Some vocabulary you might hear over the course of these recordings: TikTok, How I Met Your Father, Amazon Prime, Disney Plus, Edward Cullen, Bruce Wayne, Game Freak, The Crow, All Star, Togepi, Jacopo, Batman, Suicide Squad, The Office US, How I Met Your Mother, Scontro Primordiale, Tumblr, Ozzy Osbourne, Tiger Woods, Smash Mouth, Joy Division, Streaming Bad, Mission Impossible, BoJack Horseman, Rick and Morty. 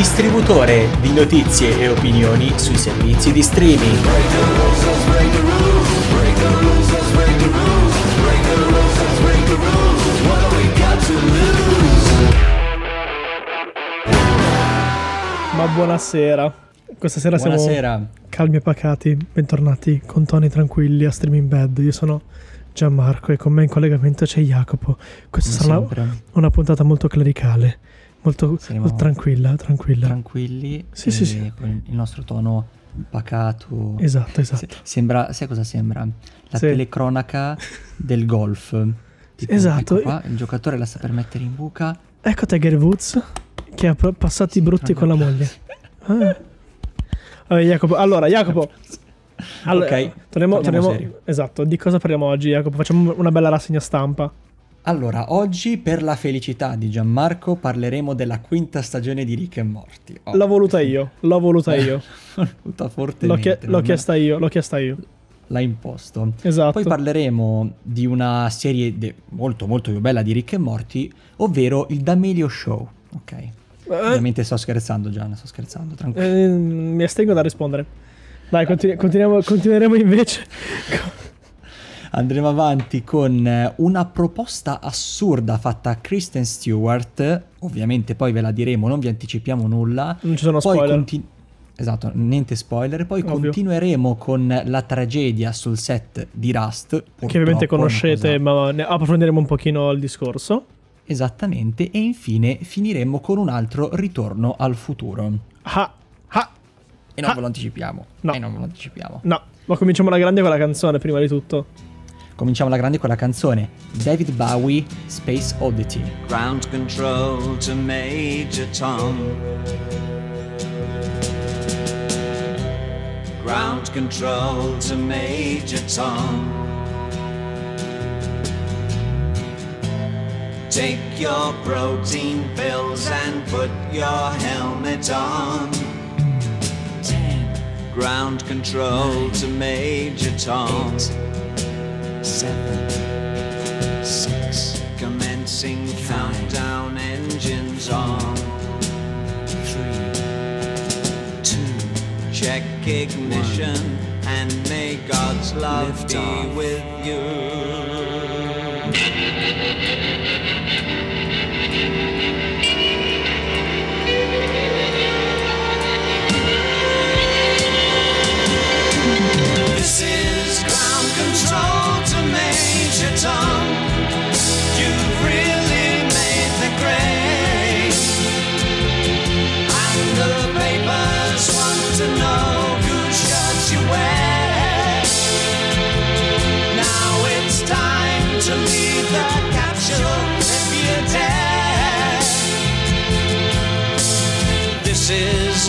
distributore di notizie e opinioni sui servizi di streaming. Ma buonasera. Questa sera siamo calmi e pacati, bentornati con toni tranquilli a Streaming Bad. Io sono Gianmarco e con me in collegamento c'è Jacopo. Questa sarà una puntata molto clericale, molto tranquilla. Tranquilli, sì. Con il nostro tono pacato. Esatto. Sembra, sai cosa sembra? Telecronaca del golf. Tipo, esatto. Ecco qua, il giocatore la sta per mettere in buca. Ecco Tiger Woods che ha passati brutti con la moglie. Vabbè, Jacopo. Allora, Jacopo. Ok, torniamo. Esatto, di cosa parliamo oggi, Jacopo? Facciamo una bella rassegna stampa. Allora, oggi per la felicità di Gianmarco parleremo della quinta stagione di Rick and Morty. Oh. L'ho voluta io. L'ho chiesta io. L'ha imposto. Esatto. Poi parleremo di una serie molto molto più bella di Rick and Morty, ovvero il D'Amelio Show. Ok. Ovviamente sto scherzando, tranquillo. Mi astengo da rispondere. Dai, continueremo invece. Andremo avanti con una proposta assurda fatta a Kristen Stewart. Ovviamente poi ve la diremo, non vi anticipiamo nulla. Non ci sono poi spoiler. Esatto, niente spoiler. Poi ovvio. Continueremo con la tragedia sul set di Rust. Che ovviamente conoscete, ma ne approfondiremo un pochino il discorso. Esattamente. E infine finiremo con un altro Ritorno al Futuro. E non ve lo anticipiamo. No, ma cominciamo la grande con la canzone prima di tutto. David Bowie, Space Oddity. Ground control to Major Tom. Ground control to Major Tom. Take your protein pills and put your helmet on. Ground control to Major Tom. 8, 7, 6. Commencing 9, countdown, engines on. 3, 2. Check ignition 1, and may God's love be off with you. This is ground control to Major Tom. You've really made the grade, and the papers want to know whose shirt you wear. Now it's time to leave the capsule if you dare. This is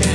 can.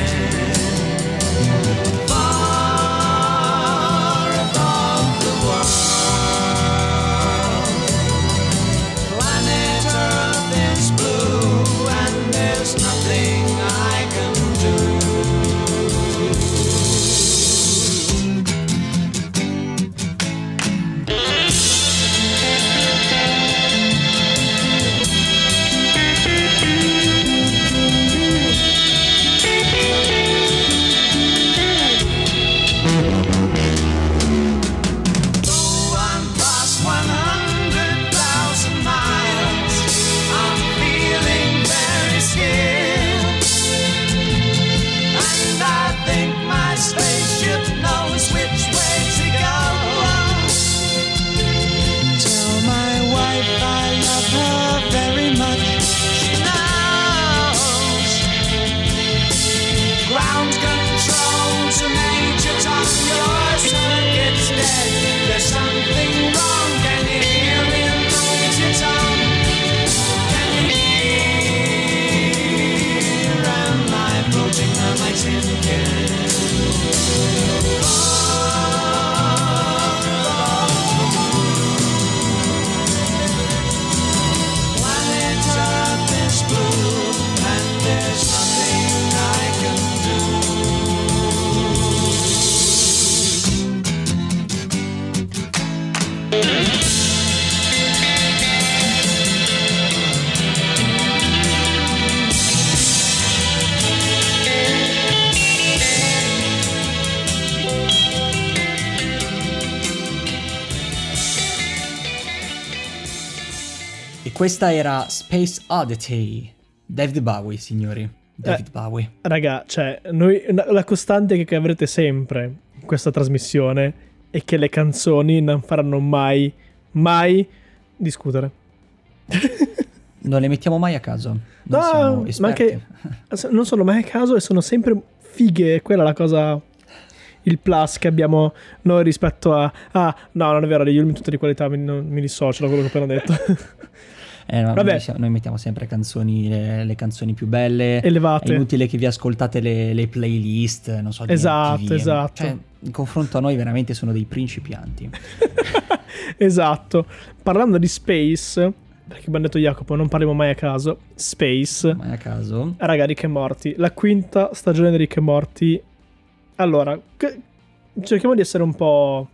Questa era Space Oddity, David Bowie, signori. David Bowie. Raga, cioè, noi, la costante che avrete sempre in questa trasmissione è che le canzoni non faranno mai, mai discutere. Non le mettiamo mai a caso. Non siamo esperti. Ma anche, non sono mai a caso e sono sempre fighe. Quella è la cosa, il plus che abbiamo noi rispetto a... Ah, no, non è vero, io minuto di qualità mi dissocio da quello che ho appena detto. No, noi mettiamo sempre canzoni, le canzoni più belle, elevate. È inutile che vi ascoltate le playlist, non so, di MTV, esatto. Cioè, in confronto a noi veramente sono dei principianti. Esatto. Parlando di space, perché abbiamo detto Jacopo, non parliamo mai a caso, space. Mai a caso. Raga, Rick and Morty, la quinta stagione di Rick and Morty. Allora, cerchiamo di essere un po'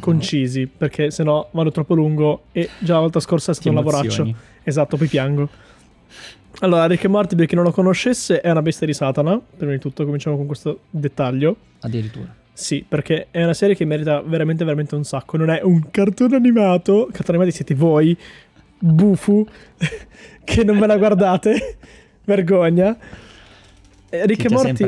concisi, perché sennò vado troppo lungo e già la volta scorsa è stato un lavoraccio. Esatto, poi piango. Allora, Rick and Morty, per chi non lo conoscesse, è una bestia di Satana. Prima di tutto cominciamo con questo dettaglio. Addirittura. Sì, perché è una serie che merita veramente veramente un sacco. Non è un cartone animato. Cartone animati siete voi bufu che non me la guardate. Vergogna. Rick and Morty,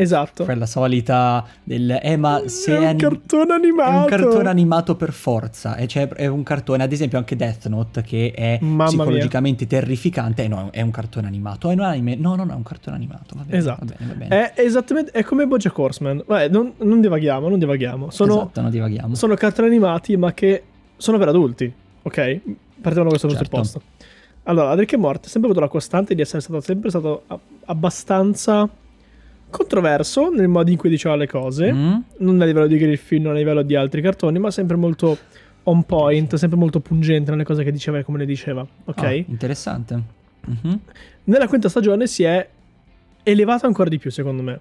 esatto, quella solita del ma se è un cartone animato, è un cartone animato per forza, e cioè è un cartone, ad esempio anche Death Note, che è psicologicamente terrificante, no, è un cartone animato, è un anime, no, è un cartone animato, va bene, esatto, va bene. È esattamente, è come BoJack Horseman. Vabbè, non divaghiamo, sono, esatto, non divaghiamo, sono cartoni animati ma che sono per adulti, ok? Partiamo da questo presupposto. Allora, Rick and Morty ha sempre avuto la costante di essere stato sempre stato abbastanza controverso nel modo in cui diceva le cose, non a livello di Griffin, non a livello di altri cartoni, ma sempre molto on point, sempre molto pungente nelle cose che diceva e come le diceva, ok? Oh, interessante. Mm-hmm. Nella quinta stagione si è elevato ancora di più, secondo me.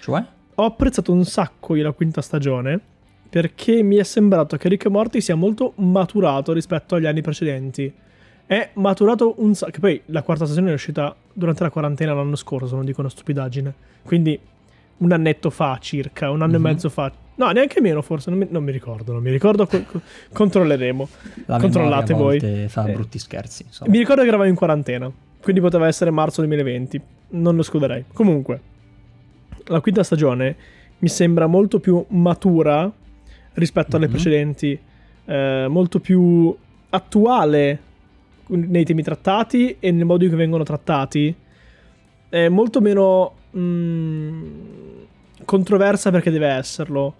Cioè? Ho apprezzato un sacco io la quinta stagione, perché mi è sembrato che Rick and Morty sia molto maturato rispetto agli anni precedenti. È maturato un sacco. Che poi la quarta stagione è uscita durante la quarantena l'anno scorso, non dico una stupidaggine. Quindi un annetto fa circa, un anno e mezzo fa. No, neanche meno forse, non mi ricordo. Controlleremo. La controllate voi. Fa brutti scherzi. Insomma. Mi ricordo che eravamo in quarantena, quindi poteva essere marzo 2020. Non lo scuderei. Comunque, la quinta stagione mi sembra molto più matura rispetto alle precedenti, molto più attuale nei temi trattati e nel modo in cui vengono trattati, è molto meno controversa, perché deve esserlo,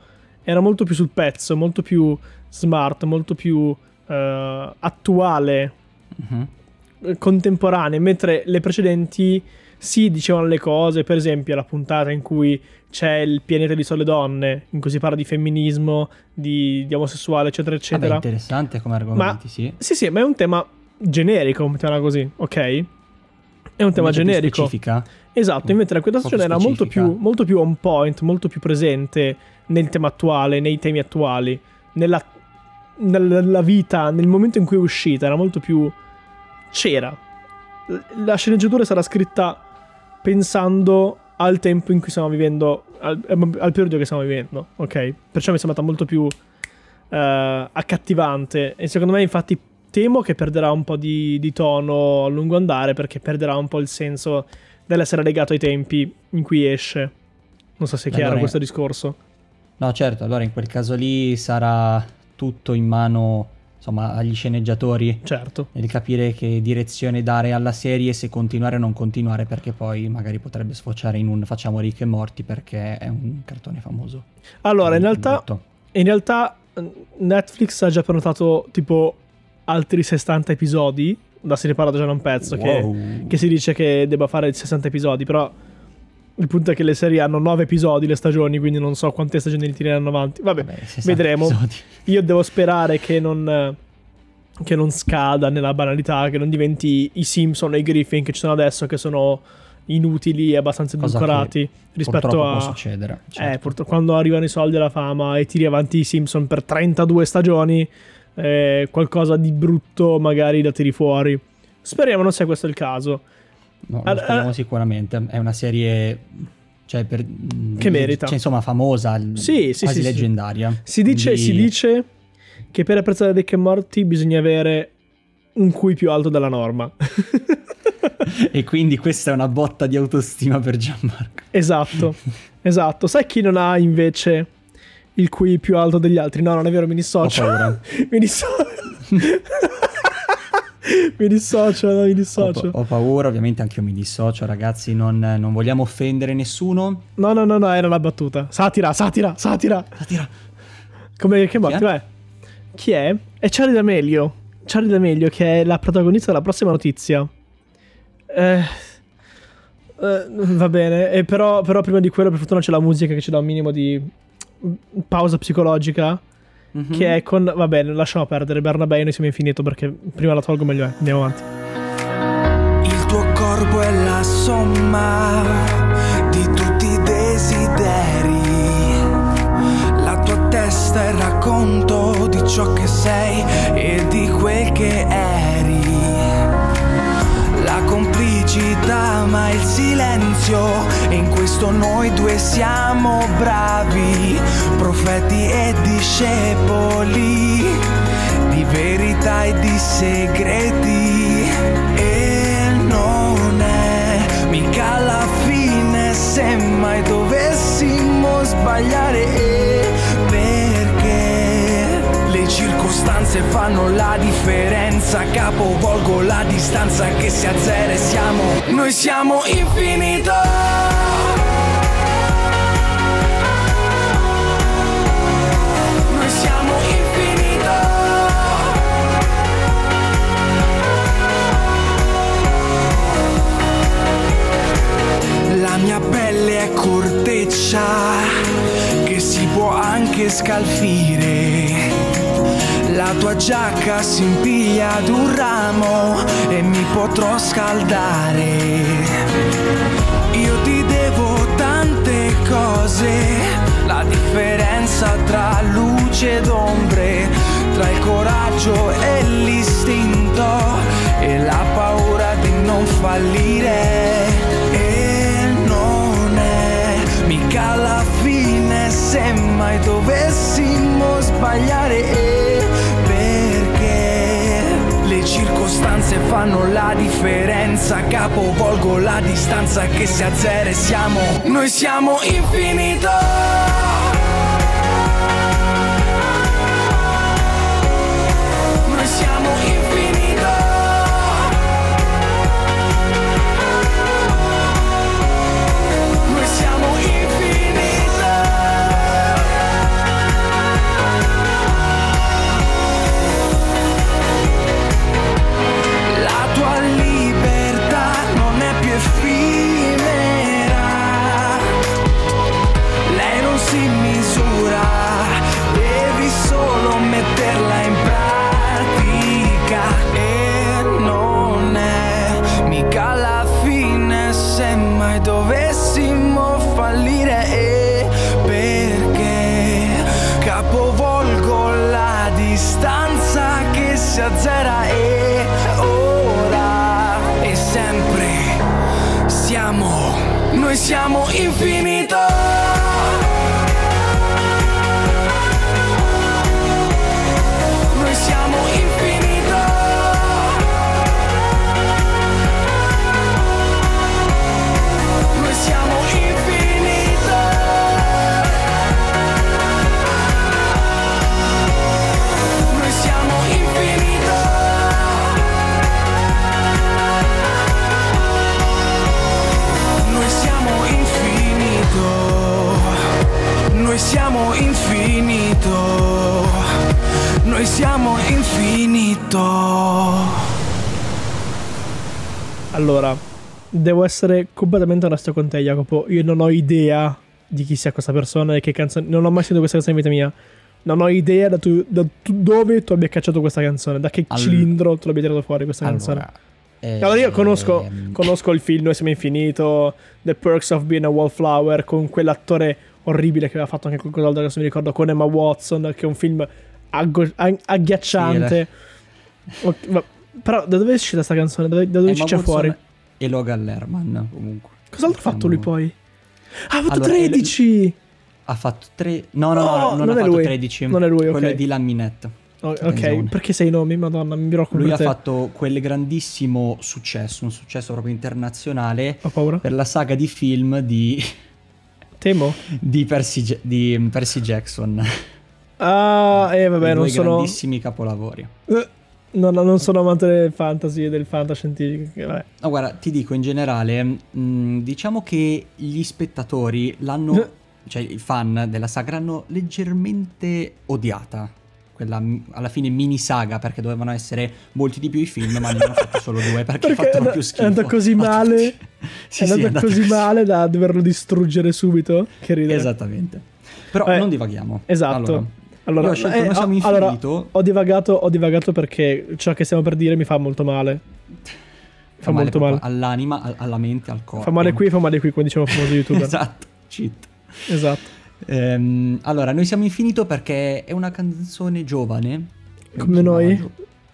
era molto più sul pezzo, molto più smart, molto più attuale, contemporanea, mentre le precedenti sì dicevano le cose, per esempio la puntata in cui c'è il pianeta di sole donne, in cui si parla di femminismo, di omosessuale, eccetera eccetera. Vabbè, interessante come argomenti, ma, sì, ma è un tema generico, mettiamola così, ok? È un tema generico. Specifica. Esatto, invece questa stagione era molto più on point, molto più presente nel tema attuale, nei temi attuali, nella vita, nel momento in cui è uscita, era molto più... c'era. La sceneggiatura sarà scritta pensando al tempo in cui stiamo vivendo, al periodo che stiamo vivendo, ok? Perciò mi è sembrata molto più accattivante, e secondo me infatti temo che perderà un po' di tono a lungo andare, perché perderà un po' il senso dell'essere legato ai tempi in cui esce. Non so se è chiaro questo discorso. No, certo, allora in quel caso lì sarà tutto in mano, insomma, agli sceneggiatori. Certo. Nel capire che direzione dare alla serie, se continuare o non continuare, perché poi magari potrebbe sfociare in un facciamo Rick e Morty perché è un cartone famoso. Allora, in realtà Netflix ha già prenotato tipo altri 60 episodi, da si riparla già da un pezzo, che si dice che debba fare 60 episodi, però il punto è che le serie hanno 9 episodi le stagioni, quindi non so quante stagioni li tireranno avanti. Vabbè, vedremo. Episodi. Io devo sperare che non scada nella banalità, che non diventi i Simpson e i Griffin che ci sono adesso, che sono inutili e abbastanza edulcorati rispetto a... può succedere. Certo. Purtroppo quando arrivano i soldi alla fama e tiri avanti i Simpson per 32 stagioni... qualcosa di brutto magari da tiri fuori. Speriamo non sia questo il caso. No, lo speriamo sicuramente. È una serie, cioè, che merita, cioè, insomma, famosa, quasi leggendaria. Si dice che per apprezzare Rick and Morty bisogna avere un cui più alto della norma. E quindi questa è una botta di autostima per Gianmarco. Esatto, esatto. Sai chi non ha invece il cui più alto degli altri? No, non è vero, mi dissocio. Mi dissocio. Ho paura, ovviamente anche io mi dissocio, ragazzi, non vogliamo offendere nessuno. No, era una battuta. Satira. Come che botta? Chi è? È Charli D'Amelio. Charli D'Amelio, che è la protagonista della prossima notizia. Va bene, e però prima di quello, per fortuna c'è la musica che ci dà un minimo di pausa psicologica. Mm-hmm. Che è con... va bene, lasciamo perdere Bernabé, noi siamo infinito, perché prima la tolgo meglio è. Andiamo avanti. Il tuo corpo è la somma di tutti i desideri, la tua testa è il racconto di ciò che sei e di quel che eri, la complicità ma il silenzio, e in questo noi due siamo bravi, profeti e discepoli di verità e di segreti, e non è mica la fine se mai dovessimo sbagliare, le circostanze fanno la differenza, capovolgo la distanza che si azzera e siamo, noi siamo infinito. Noi siamo infinito. La mia pelle è corteccia che si può anche scalfire, la tua giacca si impiglia ad un ramo e mi potrò scaldare. Io ti devo tante cose, la differenza tra luce ed ombre, tra il coraggio e l'istinto e la paura di non fallire. E non è mica la fine se mai dovessimo sbagliare. Circostanze fanno la differenza, capovolgo la distanza che si azzera e siamo, noi siamo infinito. Noi siamo infinito. Noi siamo infinito. Azzera e ora e sempre siamo, noi siamo infinito. Noi siamo infinito. Noi siamo infinito. Noi siamo infinito. Noi siamo infinito. Noi siamo infinito. Allora, devo essere completamente onesto con te, Jacopo. Io non ho idea di chi sia questa persona e che canzone. Non ho mai sentito questa canzone in vita mia. Non ho idea da dove tu abbia cacciato questa canzone, da che cilindro tu l'abbia tirato fuori questa canzone. Allora io conosco il film Noi siamo infinito, The Perks of Being a Wallflower, con quell'attore orribile che aveva fatto anche qualcosa, adesso mi ricordo, con Emma Watson, che è un film agghiacciante. Sì, però da dove è uscita questa canzone? Da dove c'è fuori? E Logan Lerman, comunque. Cos'altro ha fatto lui poi? Ha fatto 13! Ha fatto 3... No, non ha fatto lui. 13. Non è lui, quello, ok. Quello è Dylan Minette. ok, perché sei nomi, madonna, mi preoccupo. Lui ha fatto quel grandissimo successo, un successo proprio internazionale, ho paura, per la saga di film di Temo di Percy Jackson. Ah, vabbè, non sono grandissimi capolavori. Non sono amante delle fantasy e del fantascientifico. Vabbè. No, guarda, ti dico in generale, diciamo che gli spettatori l'hanno, cioè i fan della saga l'hanno leggermente odiata. Quella alla fine mini saga, perché dovevano essere molti di più i film, ma ne hanno fatto solo due perché fatto più schifo. È andato così male, è andato così male da doverlo distruggere subito. Che ridere. Esattamente. Però non divaghiamo. Esatto. Allora, ho divagato perché ciò che stiamo per dire mi fa molto male. Fa molto male all'anima, alla mente, al corpo. Fa male qui, come diceva il famoso youtuber. Esatto, cheat. Esatto. Allora, noi siamo infinito perché è una canzone giovane. Come noi?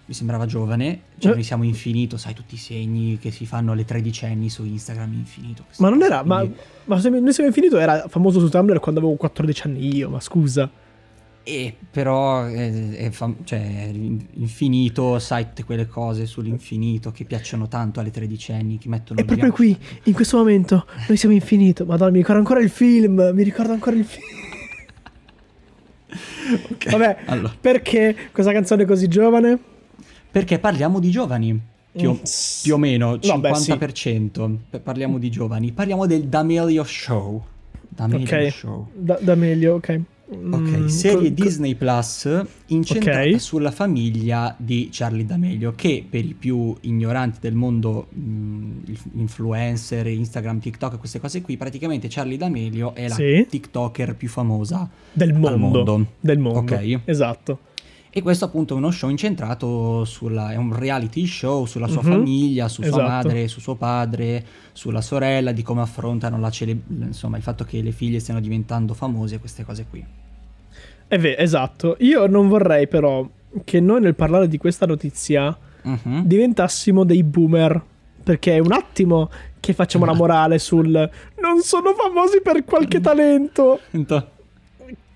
Mi sembrava giovane. Cioè, noi siamo infinito, sai, tutti i segni che si fanno alle tredicenni su Instagram, infinito. Ma non era, quindi... ma noi siamo infinito era famoso su Tumblr quando avevo 14 anni io, ma scusa. Però cioè, infinito, sai, tutte quelle cose sull'infinito che piacciono tanto alle tredicenni, che mettono è proprio qui, in questo momento noi siamo infinito. Madonna, mi ricordo ancora il film. Okay, vabbè, allora. Perché questa canzone è così giovane? Perché parliamo di giovani, più o meno 50%. No, beh, sì. Parliamo di giovani, parliamo del D'Amelio Show. D'Amelio, ok. Ok, serie Disney Plus incentrata sulla famiglia di Charli D'Amelio, che per i più ignoranti del mondo influencer, Instagram, TikTok, queste cose qui, praticamente Charli D'Amelio è la TikToker più famosa del mondo. Ok, esatto. E questo appunto è uno show incentrato è un reality show sulla sua famiglia, su sua madre, su suo padre, sulla sorella, di come affrontano insomma il fatto che le figlie stiano diventando famose, queste cose qui. È vero, esatto. Io non vorrei però che noi nel parlare di questa notizia diventassimo dei boomer, perché è un attimo che facciamo la morale sul non sono famosi per qualche talento.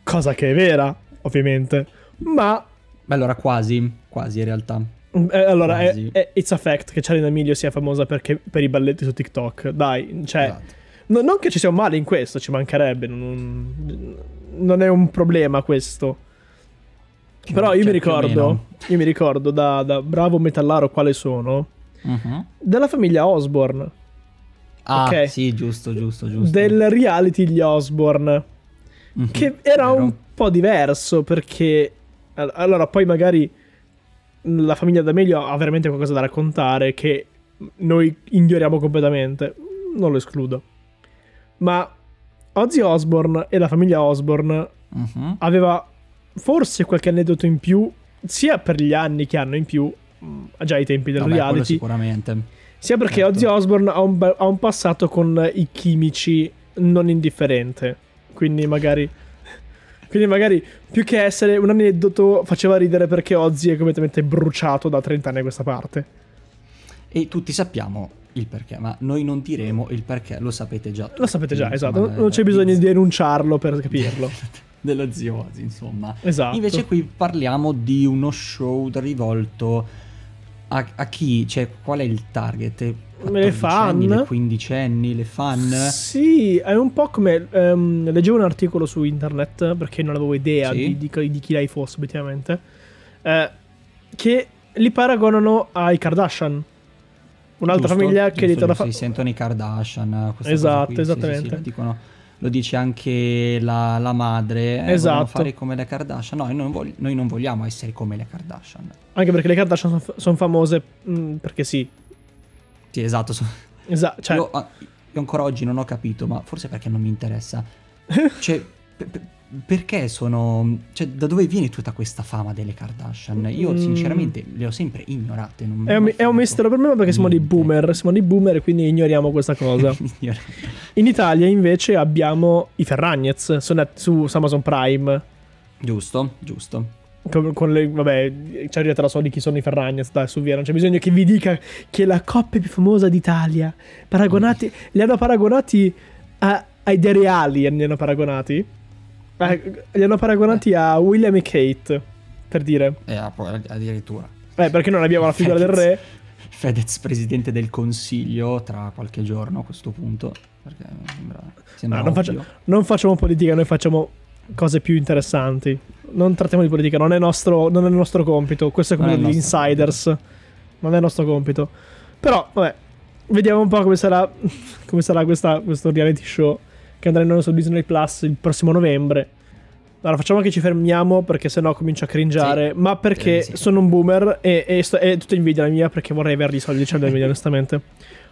Cosa che è vera, ovviamente, ma... Beh, allora quasi in realtà. Allora quasi. It's a fact che Charli D'Amelio sia famosa perché per i balletti su TikTok. Dai, cioè, esatto. Non che ci sia un male in questo, ci mancherebbe, non è un problema questo. Però io mi ricordo da bravo metallaro quale sono, della famiglia Osbourne. Ah, okay? Sì, giusto. Del reality gli Osbourne, che era un po' diverso perché... Allora, poi magari la famiglia D'Amelio ha veramente qualcosa da raccontare che noi ignoriamo completamente, non lo escludo. Ma Ozzy Osbourne e la famiglia Osbourne aveva forse qualche aneddoto in più, sia per gli anni che hanno in più, già ai tempi del reality, sicuramente. Sia perché Ozzy Osbourne ha un passato con i chimici non indifferente, quindi magari più che essere un aneddoto faceva ridere perché Ozzy è completamente bruciato da 30 anni a questa parte. E tutti sappiamo il perché, ma noi non diremo il perché, lo sapete già. Tutti. Lo sapete già, esatto, non c'è bisogno di denunciarlo per capirlo. Dello zio Ozzy, insomma. Esatto. Invece qui parliamo di uno show rivolto a chi, cioè qual è il target? 14enni, le 15enni, le fan. Sì, è un po' come leggevo un articolo su internet perché non avevo idea di chi lei fosse obiettivamente, che li paragonano ai Kardashian, un'altra famiglia che si sentono i Kardashian, esatto, qui, esattamente, sì, lo dice anche la madre, esatto, fare come le Kardashian. No, noi non vogliamo essere come le Kardashian, anche perché le Kardashian sono famose perché sì, esatto. Cioè... Io ancora oggi non ho capito, ma forse perché non mi interessa. Cioè, perché sono... Cioè, da dove viene tutta questa fama delle Kardashian? Io sinceramente le ho sempre ignorate. È un mistero per me, perché siamo dei boomer, quindi ignoriamo questa cosa. In Italia invece abbiamo i Ferragnez su Amazon Prime. Giusto. Con le, vabbè, ci arrivate la so di chi sono i Ferragnez, dai, su via, non c'è bisogno che vi dica che è la coppia più famosa d'Italia. Paragonati, li hanno paragonati ai De Reali, li hanno paragonati a William e Kate. per dire. Addirittura. Perché non abbiamo la figura del re. Fedez presidente del consiglio tra qualche giorno a questo punto, perché sembra non facciamo politica, noi facciamo cose più interessanti. Non trattiamo di politica, non è il nostro compito. Questo è compito degli insiders. Non è il nostro compito. Però vabbè, vediamo un po' come sarà questo reality show che andrà in onda su Disney Plus il prossimo novembre. Allora facciamo che ci fermiamo, perché sennò comincio a cringiare. Sì, ma perché sono un boomer e tutto invidia la mia, perché vorrei averli i soldi, diciamo, onestamente.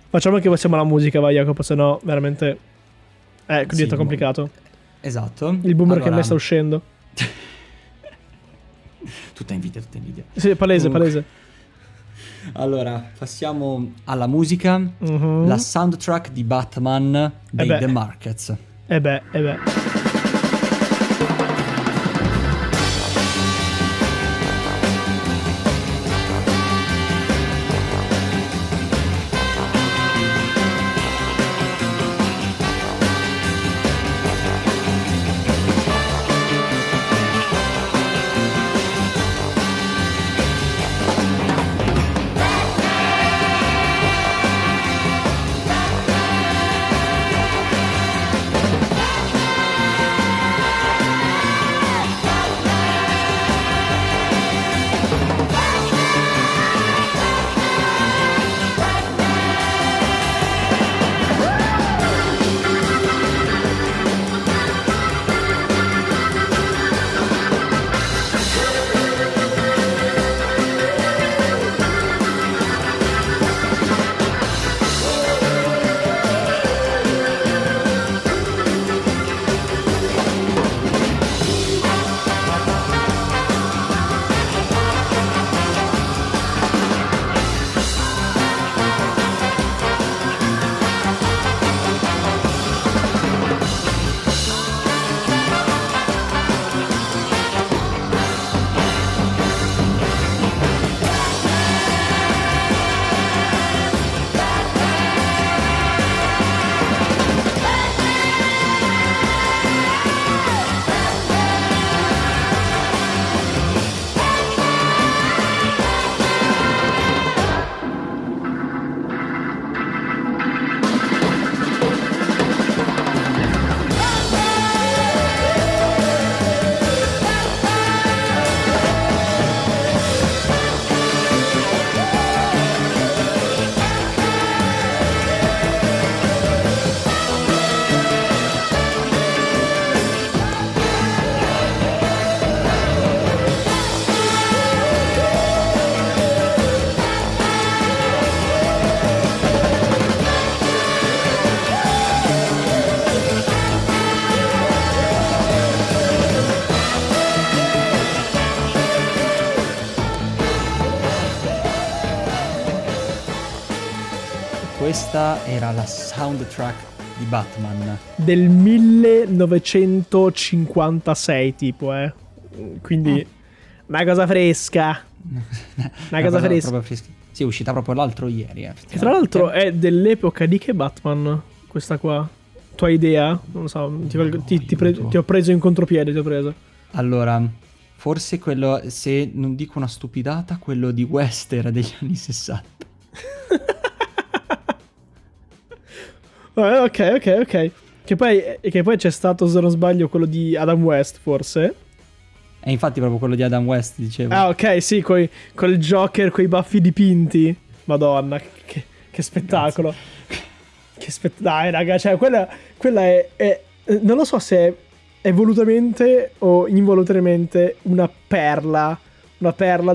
Facciamo che passiamo alla musica, vai Jacopo, sennò veramente diventa complicato. Esatto. Il boomer allora, che a me sta uscendo. tutta invidia. Sì, palese. Allora, passiamo alla musica. Uh-huh. La soundtrack di Batman dei The Markets. Questa era la soundtrack di Batman del 1956 tipo. Quindi una cosa fresca. Una cosa fresca. Proprio fresca. Sì, è uscita proprio l'altro ieri. E tra l'altro è dell'epoca di che Batman? Questa qua. Tua idea? Non lo so, ti ho preso in contropiede, Allora, forse quello, se non dico una stupidata, quello di West era degli anni 60. Ok. Che poi c'è stato, se non sbaglio, quello di Adam West, forse. E infatti proprio quello di Adam West, dicevo. Ah, ok, sì, col Joker, coi baffi dipinti. Madonna, che spettacolo. Grazie. Dai, raga, cioè, quella è... Non lo so se è volutamente o involutamente una perla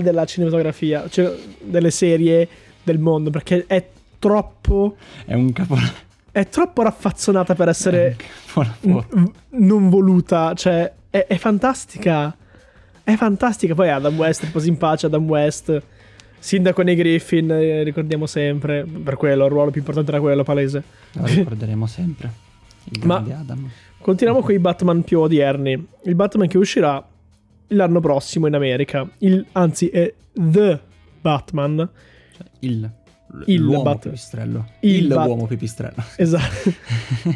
della cinematografia, cioè delle serie del mondo, perché è troppo... È un capolavoro. È troppo raffazzonata per essere non voluta. Cioè è fantastica. È fantastica. Poi Adam West, riposi in pace Adam West, sindaco nei Griffin, ricordiamo sempre. Per quello il ruolo più importante era quello, palese. Lo ricorderemo sempre. Ma Adam. Continuiamo con i Batman più odierni. Il Batman che uscirà l'anno prossimo in America. Anzi è The Batman, cioè l'uomo pipistrello. Esatto.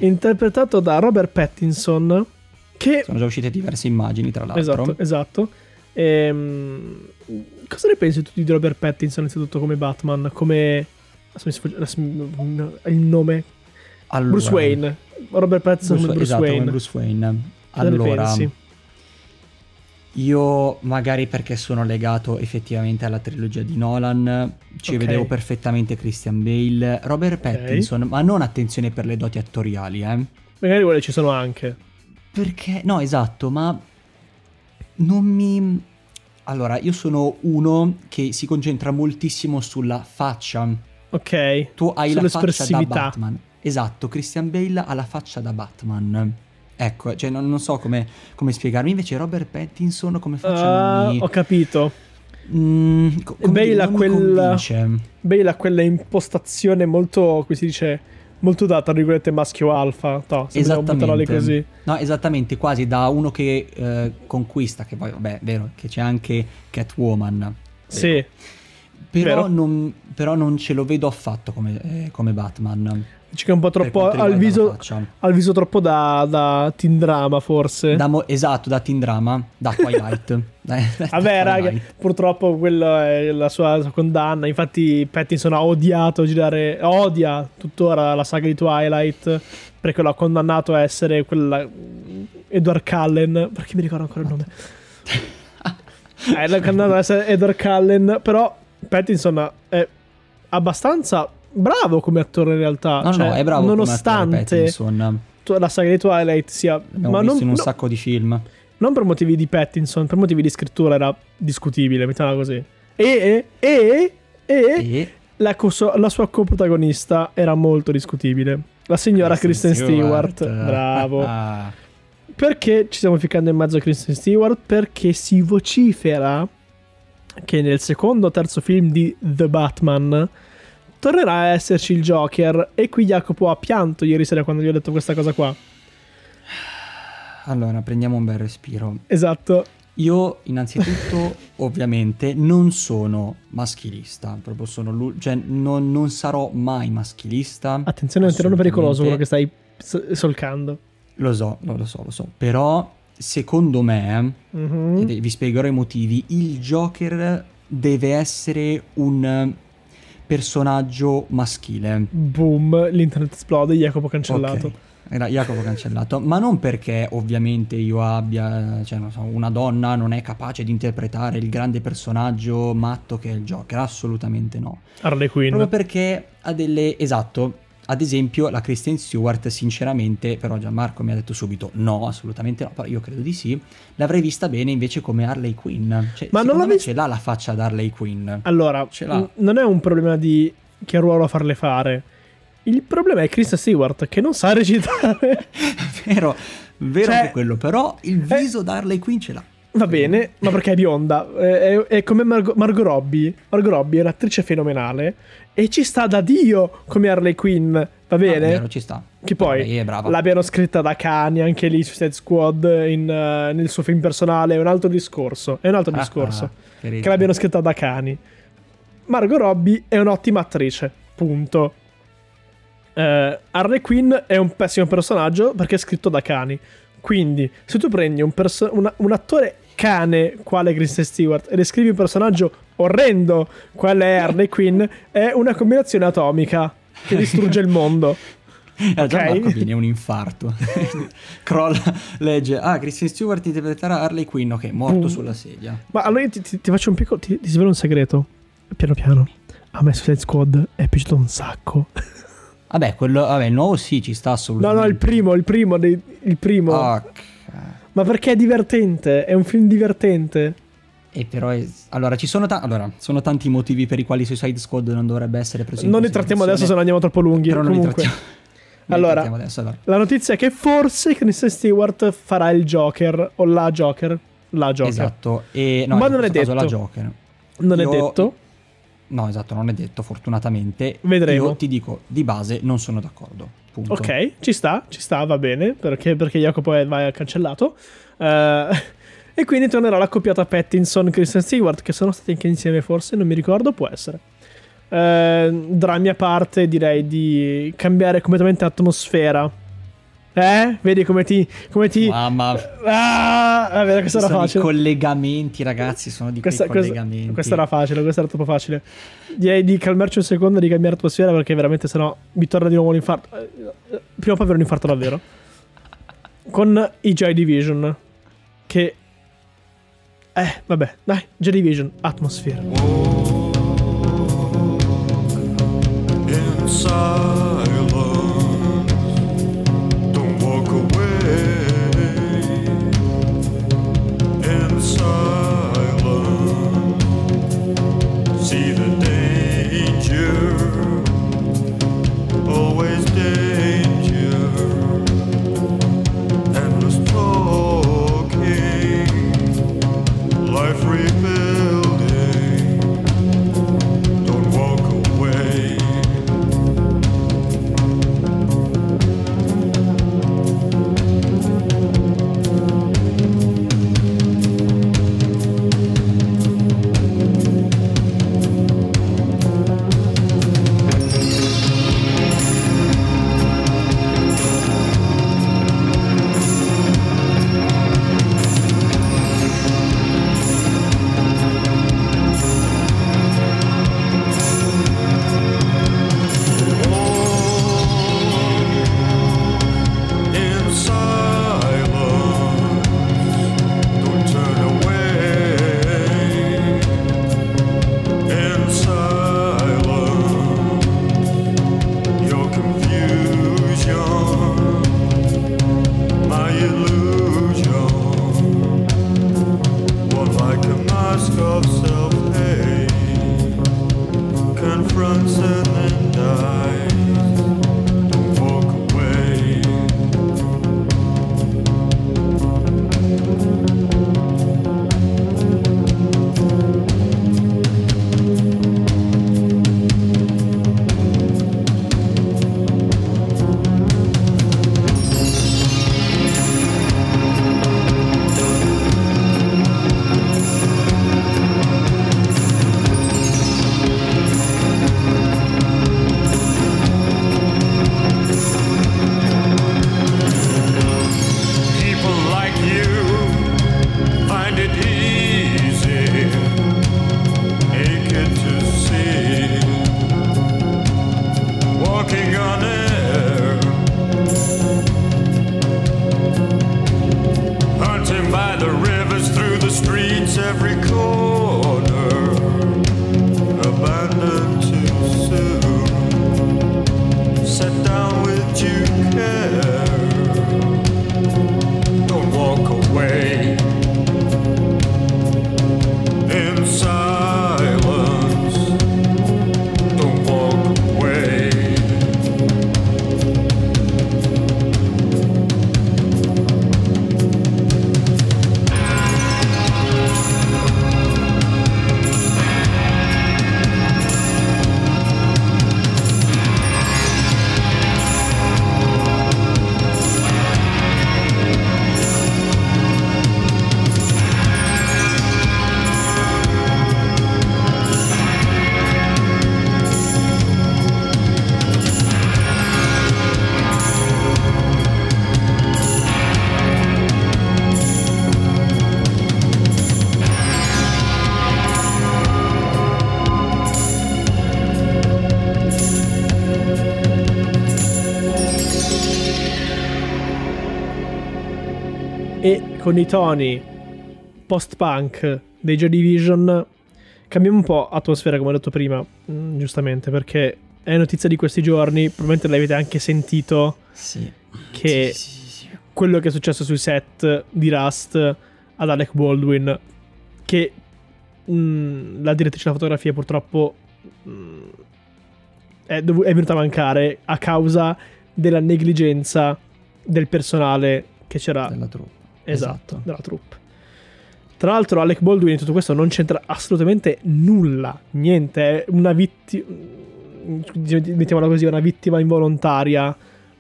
Interpretato da Robert Pattinson, che sono già uscite diverse immagini, tra l'altro. Esatto. Cosa ne pensi tu di Robert Pattinson innanzitutto come Batman? Come il nome? Allora, Bruce Wayne. Robert Pattinson come Bruce, esatto, Wayne. Bruce Wayne. Allora, io magari perché sono legato effettivamente alla trilogia di Nolan, ci vedevo perfettamente Christian Bale. Robert Pattinson, ma non attenzione per le doti attoriali, magari quelle ci sono anche. Perché? No, esatto, ma non mi... Allora, io sono uno che si concentra moltissimo sulla faccia. Ok. Tu hai la faccia da Batman. Esatto, Christian Bale ha la faccia da Batman. Ecco, cioè non so come spiegarmi. Invece Robert Pattinson come faccia ho capito. Bale ha quella impostazione molto, come si dice, molto data, riguardate, maschio alfa. No, esattamente così. No, esattamente, quasi da uno che conquista, che poi vabbè, vero, che c'è anche Catwoman. Vero. Sì. Però non ce lo vedo affatto come Batman. Dici che è un po' troppo al viso troppo da teen drama, forse. Esatto, da teen drama, da Twilight. Vabbè, raga, purtroppo quella è la sua condanna. Infatti Pattinson ha odiato girare, odia tuttora la saga di Twilight, perché l'ha condannato a essere quella Edward Cullen, perché mi ricordo ancora il nome. L'ha condannato a essere Edward Cullen, però Pattinson è abbastanza bravo come attore in realtà, no, è bravo, nonostante la saga di Twilight sia... Abbiamo visto in un sacco di film. Non per motivi di Pattinson, per motivi di scrittura era discutibile, mettiamola così. La sua coprotagonista era molto discutibile, la signora Kristen Stewart. Bravo. Perché ci stiamo ficcando in mezzo a Kristen Stewart? Perché si vocifera che nel secondo o terzo film di The Batman tornerà a esserci il Joker. E qui Jacopo ha pianto ieri sera quando gli ho detto questa cosa qua. Allora, prendiamo un bel respiro. Esatto. Io innanzitutto ovviamente non sono maschilista, proprio cioè non sarò mai maschilista. Attenzione, è un terreno pericoloso quello che stai solcando. Lo so. Però secondo me, vi spiegherò i motivi, il Joker deve essere un personaggio maschile. Boom, l'internet esplode, Jacopo cancellato. Okay. Jacopo cancellato, ma non perché ovviamente io abbia, cioè non so, una donna non è capace di interpretare il grande personaggio matto che è il Joker, assolutamente no. Harley Quinn. Proprio perché ha delle... Esatto. Ad esempio la Kristen Stewart, sinceramente, però Gianmarco mi ha detto subito no, assolutamente no, però io credo di sì, l'avrei vista bene invece come Harley Quinn. Cioè, ma non ce l'ha la faccia da Harley Quinn. Allora, non è un problema di che ruolo farle fare, il problema è Kristen Stewart che non sa recitare. vero cioè, anche quello, però il viso da Harley Quinn ce l'ha. Va bene, ma perché è bionda, è come Margot Robbie. Margot Robbie è un'attrice fenomenale e ci sta da Dio come Harley Quinn, va bene? Vero, ci sta. Che poi l'abbiano scritta da cani, anche lì Suicide Squad nel suo film personale, è un altro discorso. Che l'abbiano scritta da cani. Margot Robbie è un'ottima attrice, punto. Harley Quinn è un pessimo personaggio perché è scritto da cani. Quindi, se tu prendi un attore cane quale Kristen Stewart e descrivi un personaggio orrendo quale è Harley Quinn, è una combinazione atomica che distrugge il mondo. Gianmarco viene un infarto. Crolla, legge, Kristen Stewart interpreterà Harley Quinn, ok, morto sulla sedia. Ma allora io ti faccio un piccolo, ti svelo un segreto, piano piano. A me Suicide Squad è piaciuto un sacco. Vabbè, il nuovo sì, ci sta assolutamente. No, il primo. Ma perché è divertente, è un film divertente. E però allora ci sono sono tanti motivi per i quali Suicide Squad non dovrebbe essere preso in considerazione. Non li trattiamo adesso, se non andiamo troppo lunghi. Però comunque non li trattiamo adesso. La notizia è che forse Kristen Stewart farà il Joker o la Joker. Esatto. Ma non è detto la Joker. Non è detto, fortunatamente. Vedremo. Io ti dico, di base non sono d'accordo. Punto. Ok, ci sta, va bene, perché Jacopo va cancellato. E quindi tornerà l'accoppiata Pattinson-Kristen Stewart, che sono stati anche insieme forse, non mi ricordo, può essere. Drammi a parte, direi di cambiare completamente atmosfera Vedi come ti mamma. Ah, vabbè, questa era facile. I collegamenti, ragazzi, sono di collegamenti. Questa era facile, questa era troppo facile. Direi di calmarci un secondo, di cambiare atmosfera, perché veramente sennò mi torna di nuovo l'infarto. Prima o poi avrò un infarto davvero. Con i Joy Division. Che vabbè, dai, Joy Division, Atmosphere. Inside. Con i toni post-punk dei Joy Division cambiamo un po' atmosfera, come ho detto prima, giustamente, perché è notizia di questi giorni, probabilmente l'avete anche sentito, sì, che sì. Quello che è successo sui set di Rust ad Alec Baldwin, che la direttrice della fotografia purtroppo è venuta a mancare a causa della negligenza del personale che c'era della troupe. Esatto, della troupe. Tra l'altro Alec Baldwin in tutto questo non c'entra assolutamente nulla, niente, è una vittima, mettiamola così, una vittima involontaria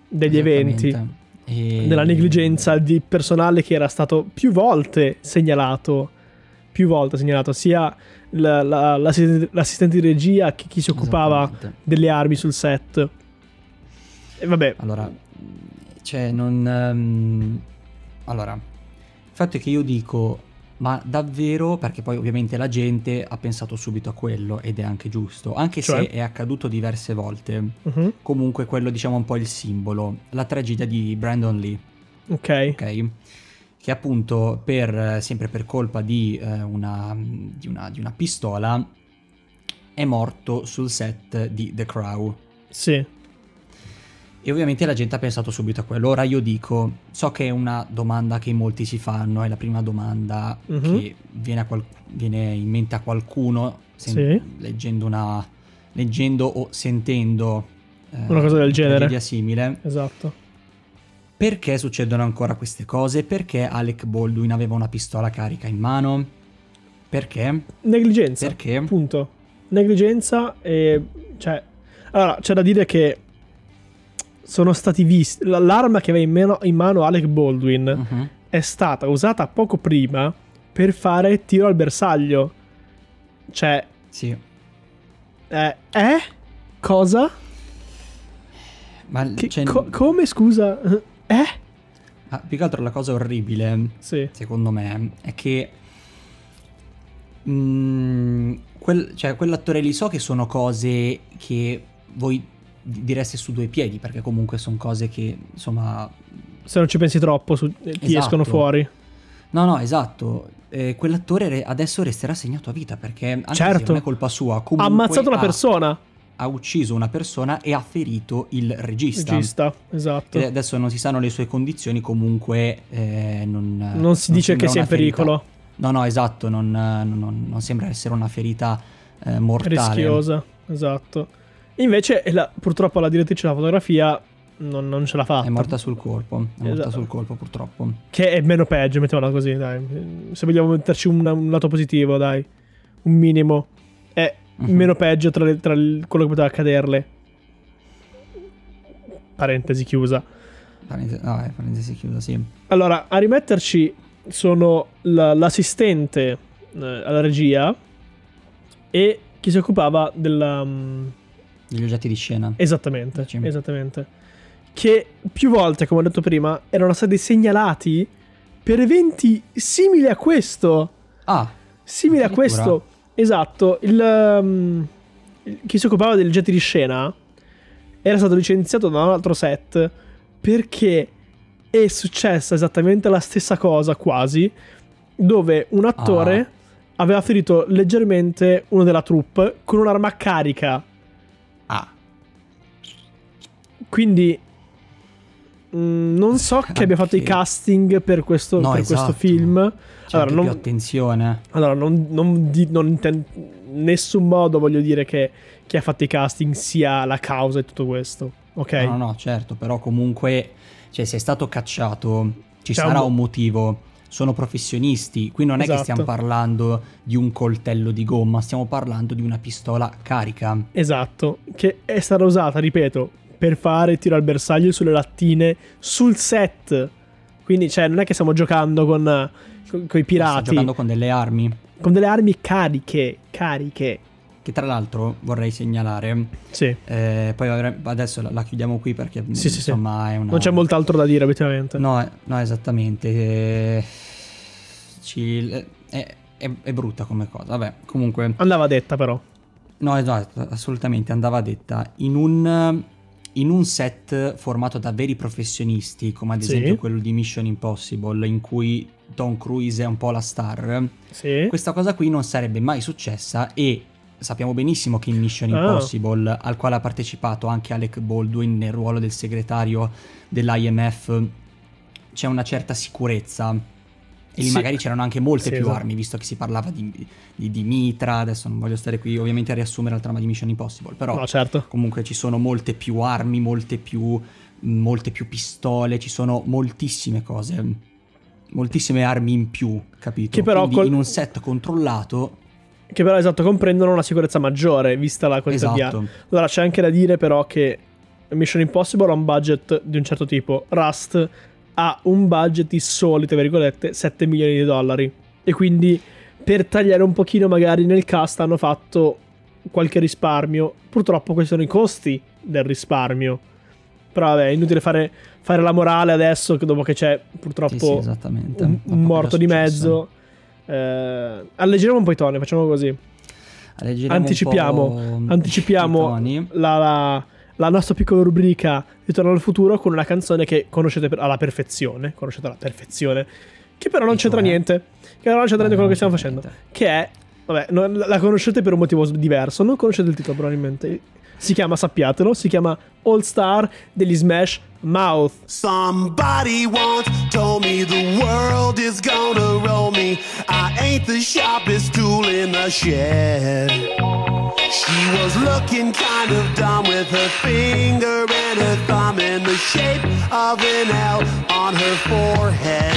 degli eventi, della negligenza di personale che era stato più volte segnalato, sia l'assistente di regia che chi si occupava delle armi sul set. E vabbè, allora Cioè non... allora, il fatto è che io dico, ma davvero, perché poi ovviamente la gente ha pensato subito a quello ed è anche giusto, anche se è accaduto diverse volte. Comunque quello, diciamo, un po' il simbolo, la tragedia di Brandon Lee. Ok. Che appunto per colpa di una pistola è morto sul set di The Crow. Sì. E ovviamente la gente ha pensato subito a quello. Ora io dico, so che è una domanda che molti si fanno, è la prima domanda che viene in mente a qualcuno leggendo o sentendo una cosa del genere, una idea simile. Esatto. Perché succedono ancora queste cose? Perché Alec Baldwin aveva una pistola carica in mano? Perché? Negligenza. Perché? Punto. Negligenza e... cioè... allora, c'è da dire che sono stati visti, l'arma che aveva in mano Alec Baldwin è stata usata poco prima per fare tiro al bersaglio. Cioè, sì. Cosa? Ma come scusa? Ma più che altro la cosa orribile, secondo me, è che quell'attore lì, so che sono cose che voi direste su due piedi, perché comunque sono cose che, insomma, se non ci pensi troppo ti escono fuori. No, esatto. Quell'attore adesso resterà segnato a vita, perché anche se non è colpa sua, comunque ha ammazzato una persona, ha ucciso una persona e ha ferito il regista, esatto. E adesso non si sanno le sue condizioni, comunque non si dice che sia in pericolo. No, esatto, non sembra essere una ferita mortale, rischiosa, esatto. Invece purtroppo la direttrice della fotografia non ce l'ha fatta, è morta sul colpo, purtroppo, che è meno peggio, mettiamola così, dai, se vogliamo metterci un lato positivo, dai, un minimo è meno peggio tra quello che poteva accaderle. Parentesi chiusa. Parentesi chiusa, sì. Allora, a rimetterci sono l'assistente alla regia e chi si occupava degli oggetti di scena. Esattamente. Che più volte, come ho detto prima, erano stati segnalati per eventi simili a questo. Simili a questo. Esatto, chi si occupava degli oggetti di scena era stato licenziato da un altro set perché è successa esattamente la stessa cosa, quasi, dove un attore aveva ferito leggermente uno della troupe con un'arma carica. Quindi non so che abbia fatto i casting per questo, questo film. C'è allora, più attenzione. Allora, non in nessun modo voglio dire che chi ha fatto i casting sia la causa di tutto questo. Ok? No, certo, però comunque, cioè, se è stato cacciato, sarà un motivo. Sono professionisti. Qui non è che stiamo parlando di un coltello di gomma, stiamo parlando di una pistola carica. Esatto, che è stata usata, ripeto, per fare tiro al bersaglio sulle lattine sul set. Quindi, cioè, non è che stiamo giocando con i pirati. Stiamo giocando con delle armi. Con delle armi cariche. Che tra l'altro vorrei segnalare. Sì. Poi adesso la chiudiamo qui perché insomma è una... non c'è molto altro da dire, ovviamente. No, esattamente. È brutta come cosa. Vabbè, comunque. Andava detta, però. No, esatto, assolutamente andava detta. In un set formato da veri professionisti, come ad esempio quello di Mission Impossible, in cui Tom Cruise è un po' la star, questa cosa qui non sarebbe mai successa, e sappiamo benissimo che in Mission Impossible, al quale ha partecipato anche Alec Baldwin nel ruolo del segretario dell'IMF, c'è una certa sicurezza. E lì magari c'erano anche molte più armi, visto che si parlava di mitra. Adesso non voglio stare qui ovviamente a riassumere la trama di Mission Impossible, però comunque ci sono molte più armi, molte più pistole, ci sono moltissime cose, moltissime armi in più, capito? Che però in un set controllato, che però comprendono una sicurezza maggiore, vista la qualità di armi. Allora c'è anche da dire però che Mission Impossible ha un budget di un certo tipo, Rust ha un budget di soli, tra virgolette, $7 milioni, e quindi per tagliare un pochino magari nel cast hanno fatto qualche risparmio. Purtroppo questi sono i costi del risparmio, però vabbè, è inutile fare fare la morale adesso, dopo che c'è purtroppo un morto di mezzo. Alleggeriamo un po' i toni, facciamo così. Anticipiamo la nostra piccola rubrica Ritorno al Futuro con una canzone che conoscete alla perfezione, che però non c'entra niente, che non c'entra niente quello che stiamo facendo, che è, vabbè, la conoscete per un motivo diverso, non conoscete il titolo probabilmente. Si chiama, sappiatelo, si chiama All Star degli Smash Mouth. Somebody once told me the world is gonna roll me. I ain't the sharpest tool in the shed. She was looking kind of dumb with her finger and her thumb in the shape of an L on her forehead.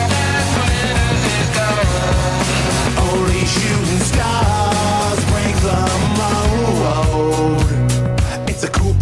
that's winning. Only shooting stars break the mold. It's a cool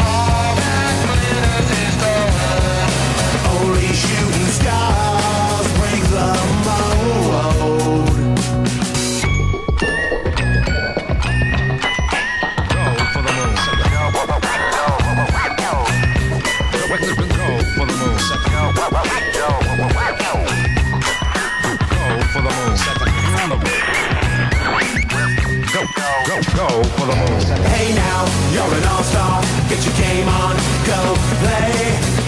All that glitters is gold. Only shooting stars break the mold. Go for the moon. Go for the moon. Go for the moon. Go, go, go for the moon. Hey now, you're an all-star. Get your game on, go play.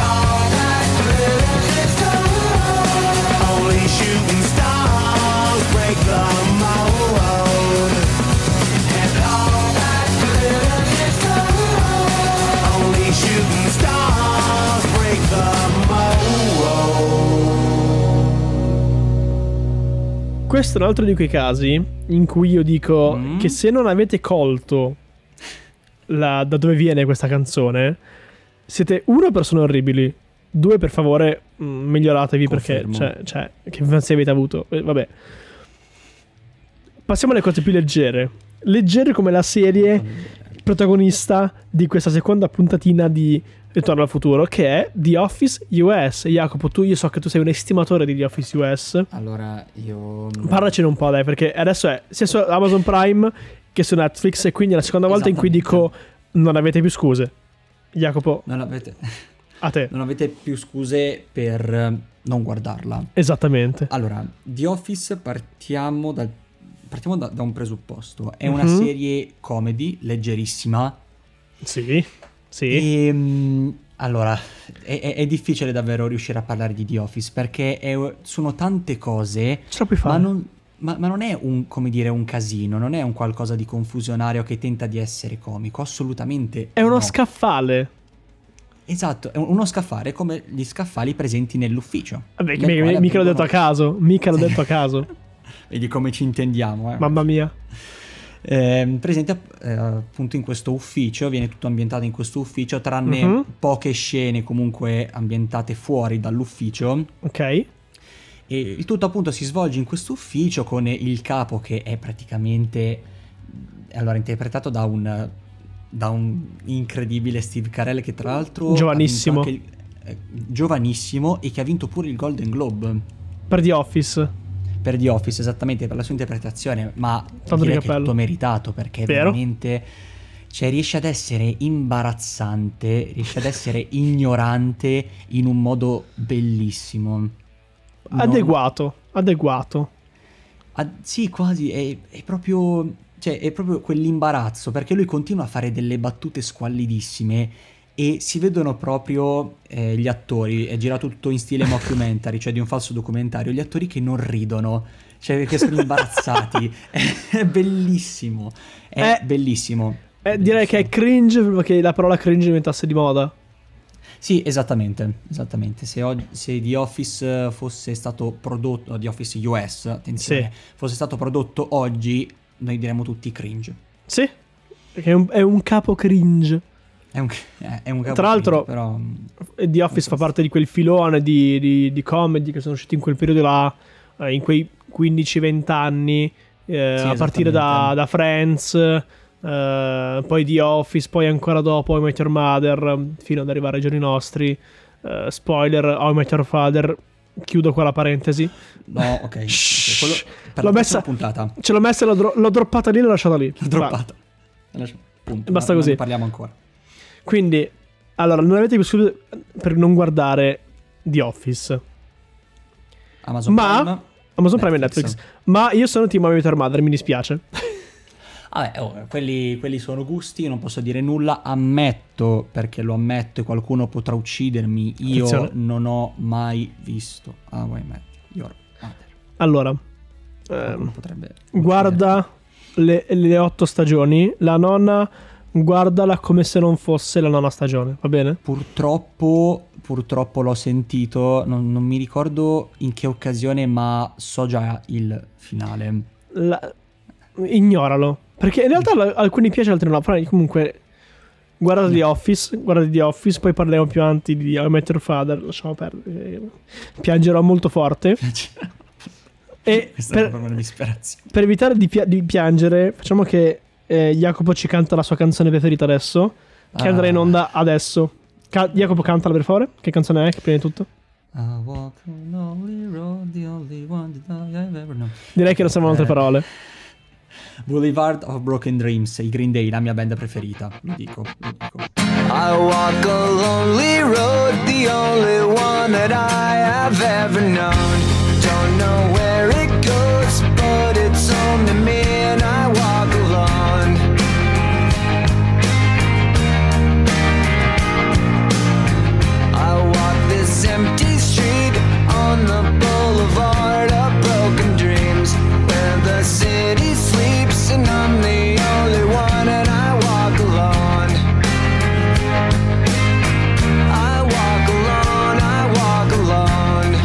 all that glitters is gold. Only shooting stars break the mold. And all that glitters is gold. Only shooting stars break the mold. Questo è un altro di quei casi in cui io dico che se non avete colto da dove viene questa canzone, siete uno, persone orribili, due, per favore miglioratevi. Confermo. Perché che infanzia avete avuto? Vabbè, passiamo alle cose più leggere, come la serie protagonista di questa seconda puntatina di Ritorno al Futuro, che è The Office US. Jacopo, io so che tu sei un estimatore di The Office US. Allora, io... parlacene un po', dai, perché adesso è sia su Amazon Prime che su Netflix, e quindi è la seconda volta in cui dico non avete più scuse. Jacopo, a te. Non avete più scuse per non guardarla. Esattamente. Allora, The Office, partiamo da un presupposto. È una serie comedy, leggerissima. Sì. E, allora, è difficile davvero riuscire a parlare di The Office, perché sono tante cose, ma non è un casino, non è un qualcosa di confusionario che tenta di essere comico, assolutamente. È uno scaffale. Esatto, è uno scaffale come gli scaffali presenti nell'ufficio. Vabbè, mica l'ho detto a caso. Vedi come ci intendiamo. Mamma mia. Presente appunto in questo ufficio, viene tutto ambientato in questo ufficio, tranne poche scene comunque ambientate fuori dall'ufficio. Ok. E il tutto appunto si svolge in questo ufficio con il capo che è praticamente, allora, interpretato da un incredibile Steve Carell, che tra l'altro giovanissimo, giovanissimo, e che ha vinto pure il Golden Globe per The Office, esattamente, per la sua interpretazione, ma tanto direi che è tutto meritato, perché veramente, cioè, riesce ad essere imbarazzante, riesce ad essere ignorante in un modo bellissimo, adeguato. Sì, quasi, è proprio, cioè, è proprio quell'imbarazzo, perché lui continua a fare delle battute squallidissime e si vedono proprio gli attori, è girato tutto in stile mockumentary, cioè di un falso documentario, gli attori che non ridono, cioè perché sono imbarazzati. È bellissimo. Direi che è cringe, perché la parola cringe diventasse di moda. Sì, esattamente. Se The Office fosse stato prodotto, The Office US, attenzione, sì, fosse stato prodotto oggi, noi diremmo tutti cringe. Sì, perché è un capo cringe. È un capo. Tra l'altro, però, The Office fa parte di quel filone di comedy che sono usciti in quel periodo là, in quei 15-20 anni, sì, a partire da Friends, poi The Office, poi ancora dopo How I Met Your Mother, fino ad arrivare ai giorni nostri. Spoiler, How I Met Your Father, chiudo qua la parentesi. No, ok. Quello, per l'ho messa puntata. Ce l'ho messa e l'ho droppata lì e l'ho lasciata lì. L'ho droppata. Punto. Basta così. Non parliamo ancora. Quindi, allora, non avete più scuse per non guardare The Office. Amazon Prime e Netflix. Ma io sono team How I Met Your Mother, mi dispiace. Vabbè, quelli sono gusti, non posso dire nulla. Ammetto, perché lo ammetto e qualcuno potrà uccidermi, io non ho mai visto How I Met Your Mother. Allora, guarda le 8 stagioni, la nonna... Guardala come se non fosse la nona stagione, va bene? Purtroppo l'ho sentito, non mi ricordo in che occasione, ma so già il finale. Ignoralo, perché in realtà alcuni piace, altri no. Però comunque guardate The Office, poi parliamo più avanti di How I Met Your Father, lasciamo perdere. Piangerò molto forte. E questa è proprio una disperazione. Per evitare di piangere, facciamo che Jacopo ci canta la sua canzone preferita adesso, che andrà in onda adesso. Jacopo, cantala per favore. Che canzone è? Che prima di tutto direi che non servono altre parole. Boulevard of Broken Dreams, i Green Day, la mia band preferita. Lo dico. I walk a lonely road, the only one that I have ever known. Don't know where it goes, but it's only me and I walk alone. Empty street on the boulevard of broken dreams, where the city sleeps and I'm the only one, and I walk alone. I walk alone, I walk alone.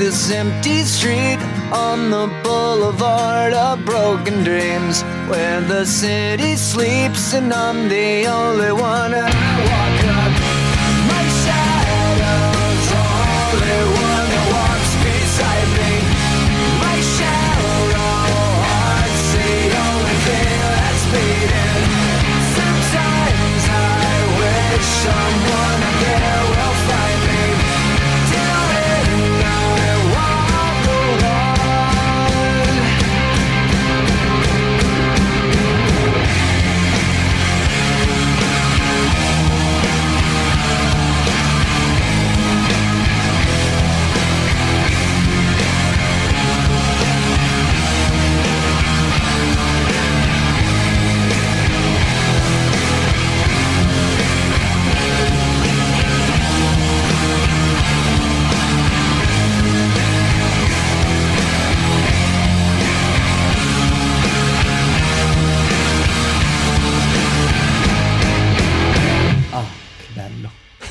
this empty street on the Boulevard of Broken Dreams, where the city sleeps and I'm the only one. And I walk up, my shadow's the only one that walks beside me. My shallow heart's the only thing that's beating. Sometimes I wish someone out there will find me.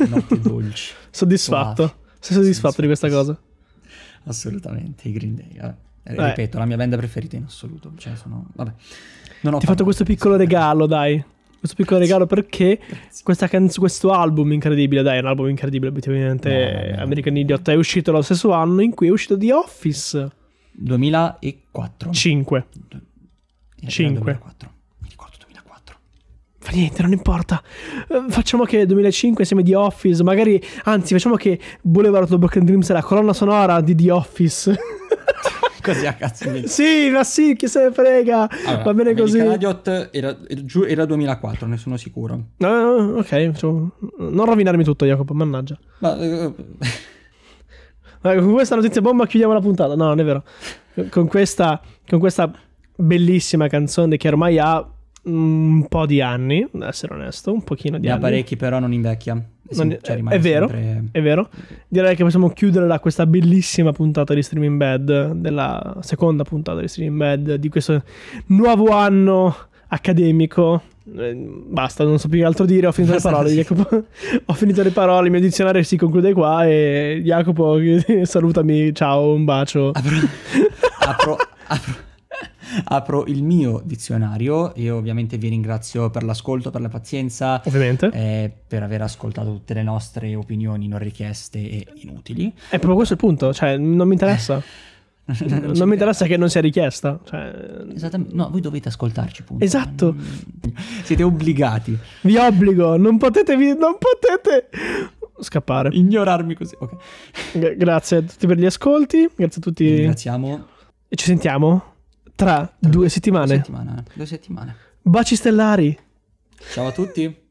Notti dolci. Soddisfatto? Suavi. Sei soddisfatto di questa cosa? Assolutamente, i Green Day, vabbè. Ripeto, la mia band preferita in assoluto, cioè sono... vabbè. Non ho ti ho fatto questo piccolo regalo, dai. Questo piccolo regalo perché questo album incredibile, dai, è un album incredibile, obiettivamente, American Idiot, è uscito lo stesso anno in cui è uscito The Office. 2004. 5. 2004. Fa niente, non importa. Facciamo che 2005 insieme The Office, magari, anzi, facciamo che Boulevard of Broken Dreams è la colonna sonora di The Office. Così a cazzo mio. Sì, ma sì, chi se ne frega. Allora, va bene così. Idiot era 2004, ne sono sicuro. No, ok, non rovinarmi tutto, Jacopo, mannaggia. Ma con questa notizia bomba chiudiamo la puntata. No, non è vero. Con questa bellissima canzone che ormai ha un po' di anni, ad essere onesto, un pochino di anni. Parecchi, però non invecchia. È vero. Direi che possiamo chiudere questa bellissima puntata di Streaming Bad, della seconda puntata di Streaming Bad di questo nuovo anno accademico. Basta, non so più che altro dire, ho finito le parole. Jacopo, ho finito le parole, il mio dizionario si conclude qua e Jacopo salutami, ciao, un bacio. Apro il mio dizionario. Io ovviamente vi ringrazio per l'ascolto, per la pazienza, ovviamente, per aver ascoltato tutte le nostre opinioni non richieste e inutili. È proprio questo il punto, cioè non mi interessa. Non mi interessa che non sia richiesta, cioè... Esattamente. No, voi dovete ascoltarci, punto. Esatto, siete obbligati. Vi obbligo, non potete scappare, ignorarmi così, okay. Grazie a tutti per gli ascolti. Grazie a tutti, vi ringraziamo e ci sentiamo tra 2 settimane. Baci stellari. Ciao a tutti.